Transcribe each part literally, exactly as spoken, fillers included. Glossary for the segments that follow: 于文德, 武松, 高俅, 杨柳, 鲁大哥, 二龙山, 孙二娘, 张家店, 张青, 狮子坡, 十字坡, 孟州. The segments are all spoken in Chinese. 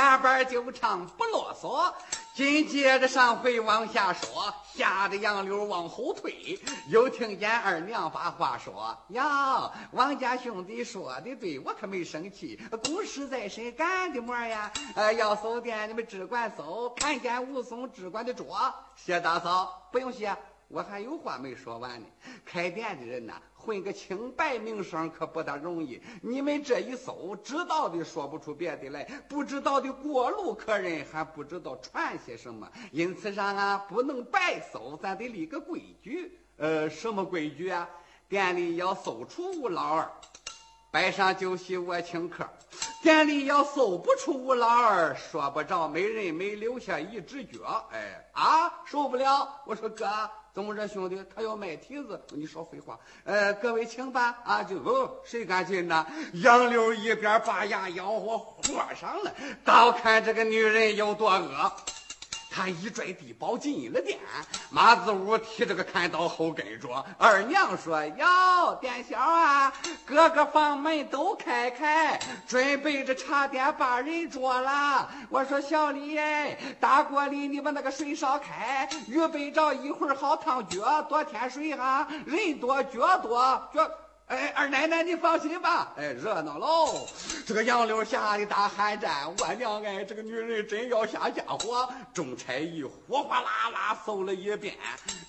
单板就唱不啰嗦，紧接着上回往下说，吓得杨柳往后退。又听严二娘把话说：“哟，王家兄弟说的对，我可没生气。公事在身，干的么呀？呃，要搜店你们只管搜，看见武松只管的捉。谢大嫂，不用谢，我还有话没说完呢。开店的人呐、啊。”混个清白名声可不大容易，你们这一搜，知道的说不出别的来，不知道的过路客人还不知道传些什么，因此上啊不能白搜，咱得立个规矩。呃，什么规矩啊？店里要搜出吴老二，摆上酒席我请客；店里要搜不出吴老二，说不着没人没留下一只脚。哎啊，受不了！我说哥。怎么着，兄弟？他要卖蹄子，你少废话。呃，各位请吧。啊，就哦，谁敢进呢？杨柳一边把牙咬我豁上了。倒看这个女人有多恶，她一拽地包进了店。马子屋提着个砍刀后跟着。二娘说：“哟，店小啊，各个房门都开开，准备着差点把人捉了。”我说：“小李，大锅里你把那个水烧开，预备着一会儿好烫脚，多添水啊，人多脚多脚。”哎，二奶奶，你放心吧。哎，热闹喽！这个杨柳吓得打寒战，我娘哎，这个女人真要下家伙。众差役哗哗啦啦搜了一遍，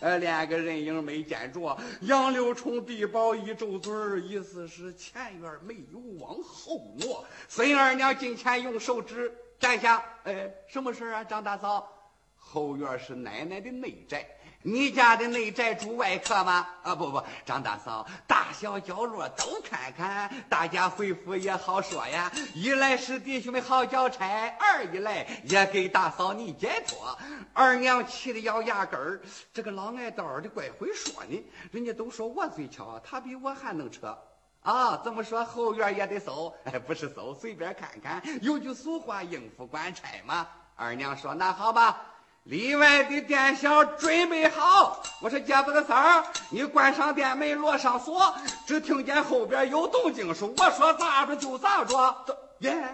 呃，连个人影没见着。杨柳冲地包一皱嘴儿，意思是前院没有往后挪。孙二娘近前用手指站下，哎，什么事啊，张大嫂？后院是奶奶的内宅。你家的内宅住外客吗？啊，不不，张大嫂，大小角落都看看，大家回复也好说呀。一来是弟兄们好交差，二一来也给大嫂你解脱。二娘气得咬牙根儿，这个老挨刀的怪会说呢，人家都说我最巧，他比我还能扯。啊、哦，这么说后院也得搜？哎，不是搜，随便看看。有句俗话，应付官差嘛。二娘说：“那好吧。”里外的店小准备好，我说姐夫的三儿，你关上店门，落上锁。只听见后边有动静，说我说咋着就咋着。耶，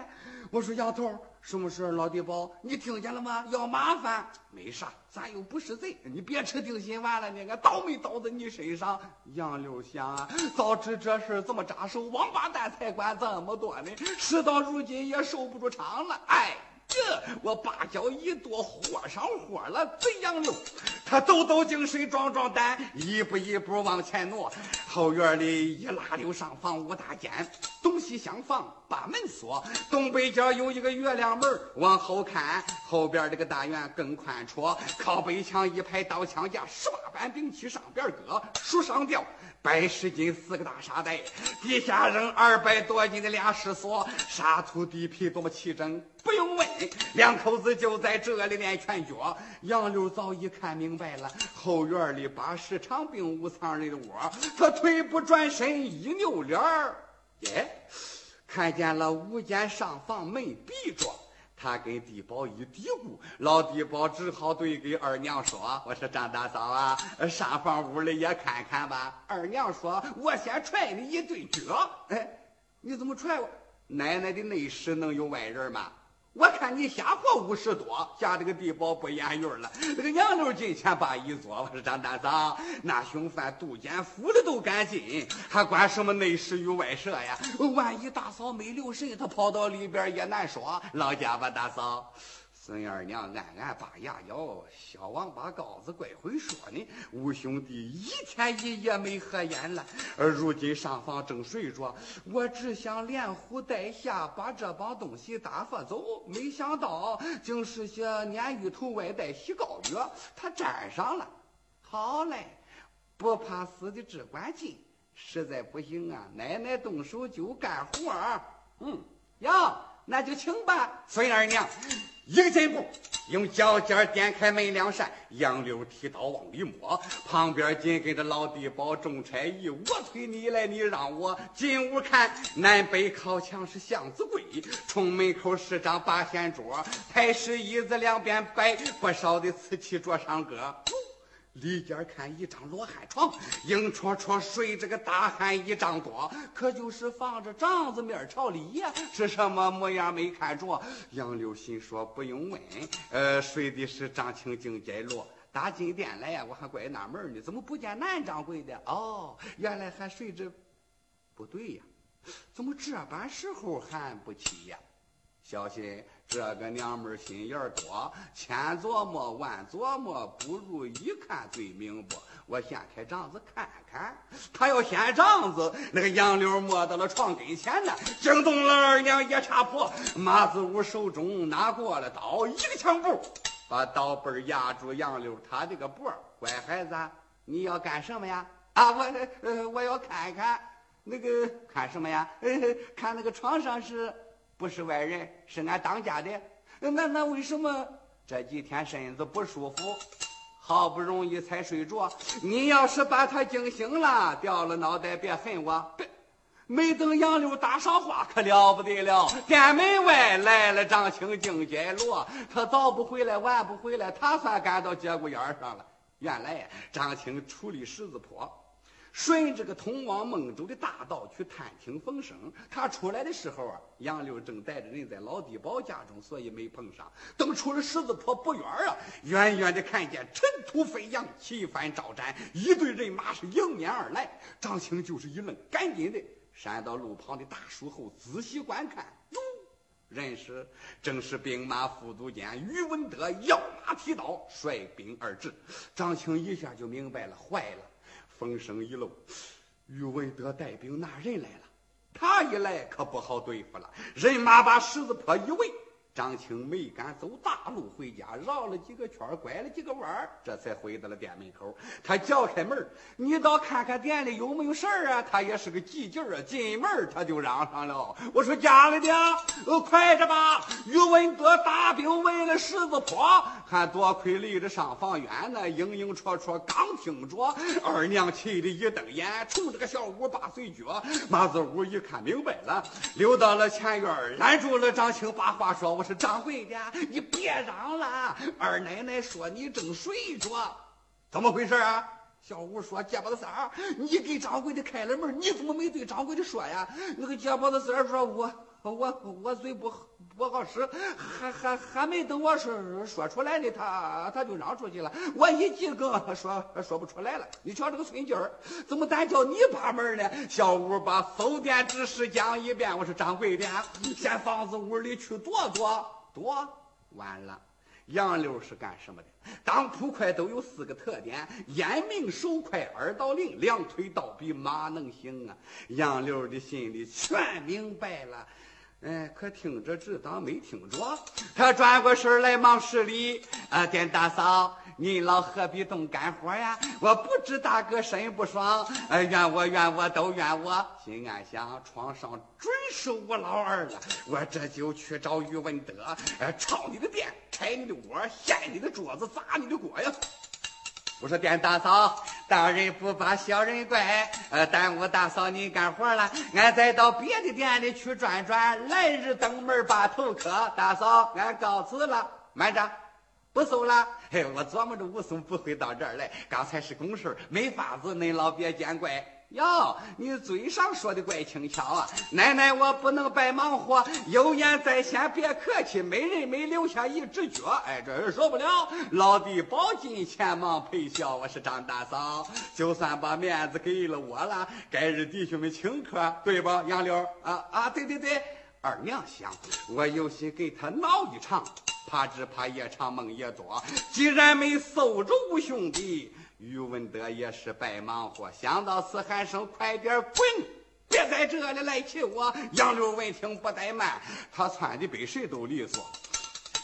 我说丫头，什么事？老弟包，你听见了吗？要麻烦？没啥，咱又不是贼，你别吃定心丸了，那个倒没倒在你身上。杨柳想啊，早知这事这么扎手，王八蛋才管这么多呢。事到如今也受不住场了，哎。这我把脚一跺，火上火了。贼杨柳，他抖抖精神，壮壮胆，一步一步往前挪。后院里一拉溜上放五大间，东西厢房把门锁，东北角有一个月亮门，往后看，后边这个大院更宽绰。靠北墙一排刀枪架，十八般兵器上边搁，树上吊。百十斤四个大沙袋，地下扔二百多斤的俩石锁，沙土地皮多么齐整，不用问。两口子就在这里练拳脚。杨柳早已看明白了，后院里把市场并无藏人的我。他腿不转身，一扭脸儿，耶，看见了屋间上方门闭着。他跟地包一嘀咕，老地包只好对给二娘说：“我说张大嫂啊，上房屋里也看看吧。”二娘说：“我先踹你一对脚。”哎，你怎么踹我？奶奶的内室能有外人吗？我看你瞎活五十多，吓这个地包不言语了。这个杨柳进前把一坐，我说张大嫂，那凶犯杜奸服的都敢进，还管什么内侍与外舍呀？万一大嫂没留神，他跑到里边也难说。老家吧，大嫂。孙二娘暗暗把牙咬，小王八羔子怪会说呢。五兄弟一天一夜没合眼了，而如今上房正睡着。我只想连呼带吓把这帮东西打发走，没想到竟是些鲶鱼头外带洗膏药，他沾上了。好嘞，不怕死的只管进，实在不行啊，奶奶动手就干活儿。嗯，呀，那就请吧。孙二娘。一个箭步，用脚尖点开门两扇，杨柳提刀往里摸。旁边紧跟着老地保、众差役，我推你来，你让我进屋看。南北靠墙是巷子柜，冲门口是张八仙桌，台石椅子两边摆，不少的瓷器桌上搁。里间看一张罗汉床，硬戳戳睡着个大汉一丈多，可就是放着帐子面朝里呀，是什么模样没看着。杨柳心说不用问，呃，睡的是张清净街落。打进店来呀、啊，我还怪纳闷呢，怎么不见男掌柜的？哦，原来还睡着，不对呀，怎么这般时候还不起呀？小心这个娘们儿心眼儿多，千琢磨万琢磨，不如一看最明白。我掀开帐子看看，他要掀帐子，那个杨柳摸到了床跟前呢，惊动了二娘也差破。马子武手中拿过了刀，一个枪步把刀背压住杨柳他这个脖。乖孩子，你要干什么呀？啊，我、呃、我要看看那个看什么呀？呃、看那个床上是。不是外人，是俺当家的。那那为什么这几天身子不舒服，好不容易才睡着？你要是把他惊醒了，掉了脑袋，别恨我。别没等杨柳打上话，可了不得了，店门外来了张清净街落，他早不回来，晚不回来，他算赶到节骨眼上了。原来张清处理十字坡。顺着个通往孟州的大道去探听风声，他出来的时候啊，杨柳正带着人在老地保家中，所以没碰上。等出了十字坡不远啊，远远的看见尘土飞扬，旗幡招展，一队人马是迎面而来。张清就是一愣，赶紧的闪到路旁的大树后仔细观看。哟，认识正是兵马副都监于文德要马提刀率兵而至。张清一下就明白了，坏了。风声一漏，于文德带兵拿人来了，他一来可不好对付了。人马把十字坡一围，张清没敢走大路回家，绕了几个圈，拐了几个弯，这才回到了店门口。他叫开门，你倒看看店里有没有事儿啊！他也是个急劲儿啊，进门他就嚷上了：“我说家里的，呃、快着吧！于文德大兵围了十字坡。”还多亏离着上房远呢，影影绰绰刚听着，二娘气的一瞪眼，冲着个小五把嘴撅。马子武一看明白了，溜到了前院，拦住了张清，把话说：“我是掌柜的，你别嚷了，二奶奶说你正睡着，怎么回事啊？”小五说：“结巴子三儿，你给掌柜的开了门，你怎么没对掌柜的说呀？”那个结巴子三儿说：“我。”我我嘴不不好使，还还还没等我说说出来呢，他他就嚷出去了。我一激更说说不出来了。你瞧这个孙劲儿，怎么咱叫你把门呢？”小五把搜店之事讲一遍。“我是掌柜的，先放子屋里去躲躲躲。”完了。杨柳是干什么的？当捕快都有四个特点：眼明手快，耳到灵，两腿倒比马能行啊！杨柳的心里全明白了。哎，可听着只当没听着，他转过身来忙施礼：“啊，店大嫂，您老何必动干活呀？我不知大哥身不爽，哎、呃，怨我怨我都怨我。”心暗想，床上准是我老二了，我这就去找于文德，呃，抄你的店，拆你的窝，掀你的桌子，砸你的锅呀！我说店大嫂，大人不把小人怪，呃，耽误大嫂您干活了，俺再到别的店里去转转，来日登门把头磕。大嫂，俺告辞了。慢着，不送了。嘿，我琢磨着武松不会到这儿来，刚才是公事，没法子，您老别见怪。哟，你嘴上说的怪轻巧啊！奶奶，我不能白忙活，有言在先，别客气，没人没留下一只脚。哎，这人说不了，老弟保尽前忙陪笑。我是张大嫂，就算把面子给了我了，改日弟兄们请客，对吧？杨柳啊啊，对对对。二娘想，我有心给他闹一场，怕只怕夜长梦也多，既然没搜着五兄弟。于文德也是白忙活，想到此喊声：“快点滚，别在这里来气我！”杨柳闻听不怠慢，他穿的比谁都利索。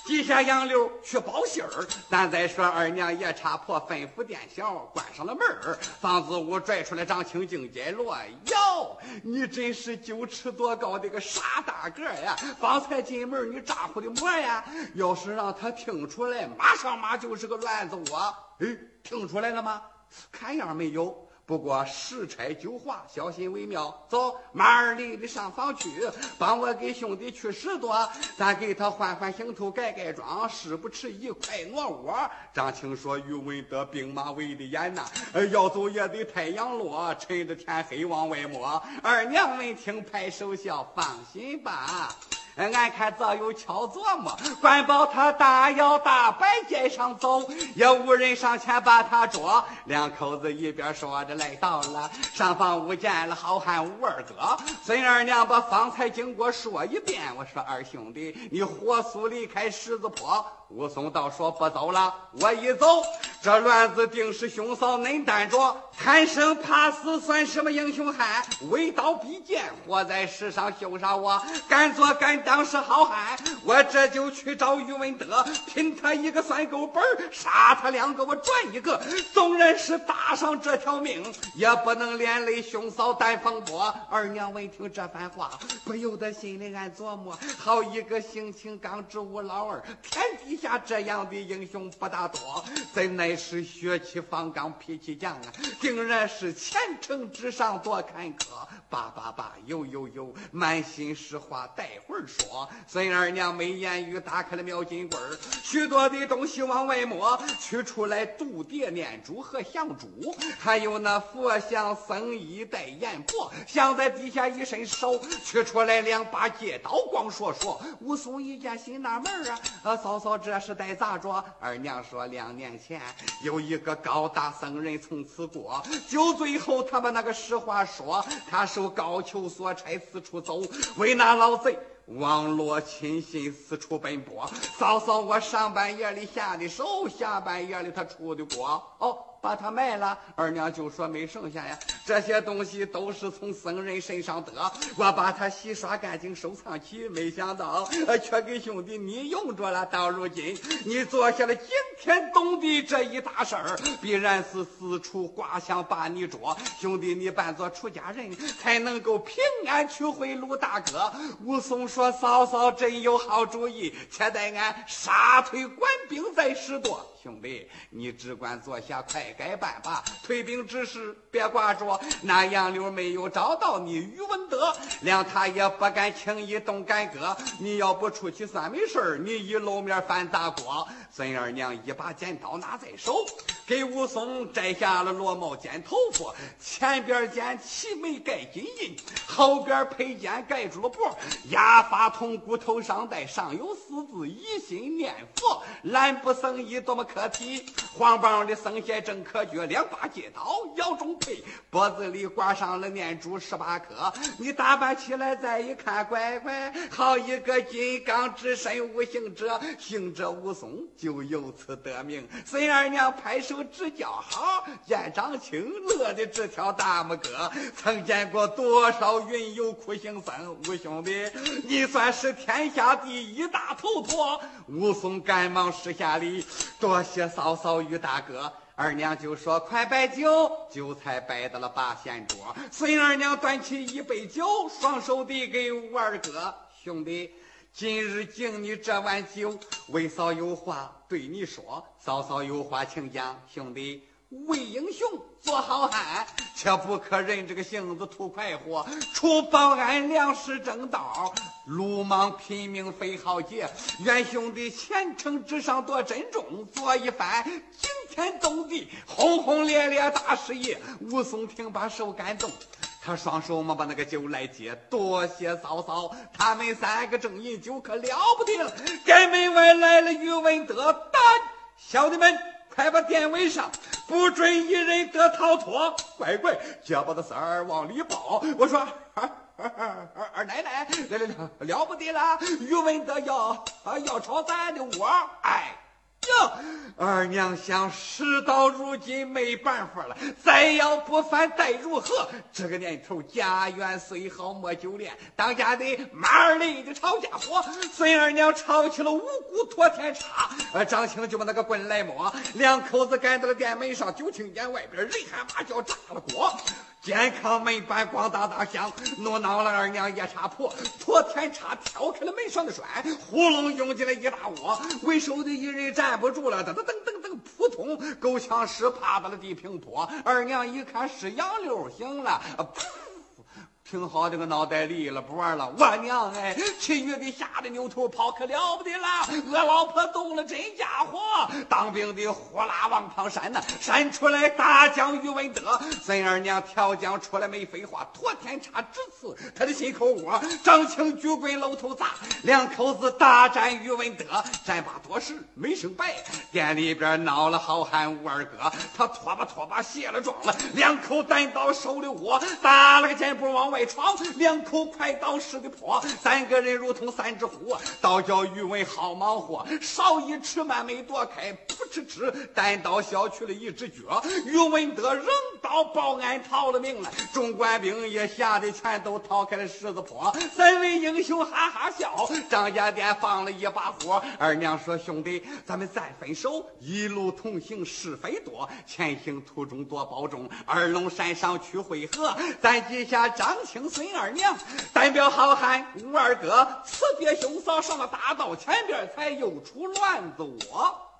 记下杨柳去包信儿，但再说二娘也差破，吩咐店小关上了门儿。方子武拽出来张清净街落：“哟，你真是九尺多高的个傻大个呀！方才进门你咋呼的模呀？要是让他听出来，马上马就是个乱子窝。”哎，听出来了吗？看样没有。不过十差九话，小心为妙。走，马二累的上房去，帮我给兄弟去拾掇，咱给他换换行头，改改装。事不迟疑，快挪窝。张青说：“宇文德兵马未的严呐、啊呃，要走也得太阳落，趁着天黑往外摸。”二娘闻听拍手笑，放心吧。俺看早有巧琢磨，管保他大摇大摆街上走，也无人上前把他捉。两口子一边说着来到了上房屋，见了好汉吴二哥。孙二娘把方才经过说一遍。我说二兄弟，你火速离开狮子坡。武松道说不走了，我一走这乱子定是兄嫂恁担着。贪生怕死算什么英雄汉？为刀必剑，活在世上休杀我。敢做敢当是好汉，我这就去找宇文德，拼他一个算狗本，杀他两个我赚一个。纵然是搭上这条命，也不能连累兄嫂担风波。二娘闻听这番话，不由得心里暗琢磨：好一个性情刚直无老二，天底下这样的英雄不大多。怎乃是血气方刚，脾气犟啊！竟然是前程之上多坎坷。爸爸爸，呦呦呦，满心是话待会儿说。孙二娘没言语，打开了苗金棍，许多的东西往外摸，取出来镀碟、念珠和香烛，还有那佛像、僧衣带烟钵，想在底下一伸手，取出来两把戒刀，光说说。武松一见心纳闷啊，啊，嫂嫂这是带咋着？二娘说，两年前有一个高大僧人从此过，酒醉后他把那个实话说，他受高俅所差四处走，为那老贼网罗亲信四处奔波。嫂嫂我上半夜里下的手，下半夜里他出的国。哦，把他卖了。二娘就说没剩下呀，这些东西都是从僧人身上得，我把它洗刷干净收藏起，没想到却给兄弟你用着了。到如今你做下了惊天动地这一大事儿，必然是四处刮响把你捉，兄弟你扮作出家人才能够平安去回鲁大哥。武松说嫂嫂真有好主意，且待俺杀退官兵再拾掇。兄弟你只管坐下，快改办吧，退兵之事别挂着。那杨柳没有找到你宇文德，谅他也不敢轻易动干戈。你要不出去算没事，你一露面翻大锅。孙二娘一把剪刀拿在手，给武松摘下了罗帽剪头发，前边剪齐眉盖金印，后边配剪盖住了脖，压发铜鼓头上戴，上有四字一心念佛。蓝布僧衣多么可体，黄帮的僧鞋正可掬，两把戒刀腰中佩，脖子里挂上了念珠十八颗。你打扮起来再一看，乖乖，好一个金刚之身无行者。行者武松就由此得名。孙二娘拍手直叫好，见张青乐的直挑大拇哥。曾见过多少云游苦行僧，武兄弟你算是天下第一大头陀。武松赶忙施下礼，多谢嫂嫂与大哥。二娘就说快摆酒，酒才摆到了八仙桌。孙二娘端起一杯酒，双手递给吴二哥，兄弟今日敬你这碗酒，为嫂有话对你说。嫂嫂有话请讲。兄弟为英雄做好汉，却不可任这个性子图快活。除暴安良是正道，鲁莽拼命非豪杰。愿兄弟前程之上多珍重，做一番惊天动地轰轰烈烈大事业。武松听罢受感动，他双手嘛把那个酒来接，多谢嫂嫂。他们三个正饮酒可了不得了，该门外来了宇文德，但小弟们快把殿围上，不准一人得逃脱。乖乖，就要把他三儿往里抱。我说二二二二二奶奶，了不得了，宇文德要啊要朝咱的窝。哎呀，二娘想事到如今没办法了，再要不翻再如何？这个年头家园虽好莫久恋，当家的马二累的抄家伙。孙二娘抄起了五谷托天叉，呃，张青就把那个棍来摸。两口子赶到了店门上，就听见外边人喊马叫，炸了锅。健康门板咣当当响，怒恼了二娘也插破，托天叉挑开了门上的栓，呼隆涌进来一大窝。为首的一人站不住了，噔噔噔噔噔。扑通，狗抢屎趴到了地平坡。二娘一看是杨柳行了，挺好，这个脑袋立了，不玩了。我娘哎，秦月给吓得扭头跑，可了不得了，我老婆动了真家伙。当兵的呼啦往旁闪呐，闪出来大将于文德。孙二娘跳江出来没废话，托天叉直刺他的心口窝。张青举棍搂头砸，两口子大战于文德，战罢多时没胜败。店里边闹了好汉武二哥，他拖吧拖吧卸了妆了，两口单刀手里握，打了个箭步往外闯，两口快刀似的破，三个人如同三只虎。倒叫于文好忙活，少一尺慢没躲开，噗嗤嗤，单刀削去了一只脚。于文德扔刀报案，逃了命了。众官兵也吓得全都逃开了狮子坡。三位英雄哈哈笑，张家店放了一把火。二娘说：“兄弟，咱们再分手，一路同行是非多，前行途中多保重。二龙山上去会合，咱记下张。”请孙二娘代表好汉武二哥辞别兄嫂，上了大道前边才又出乱子我。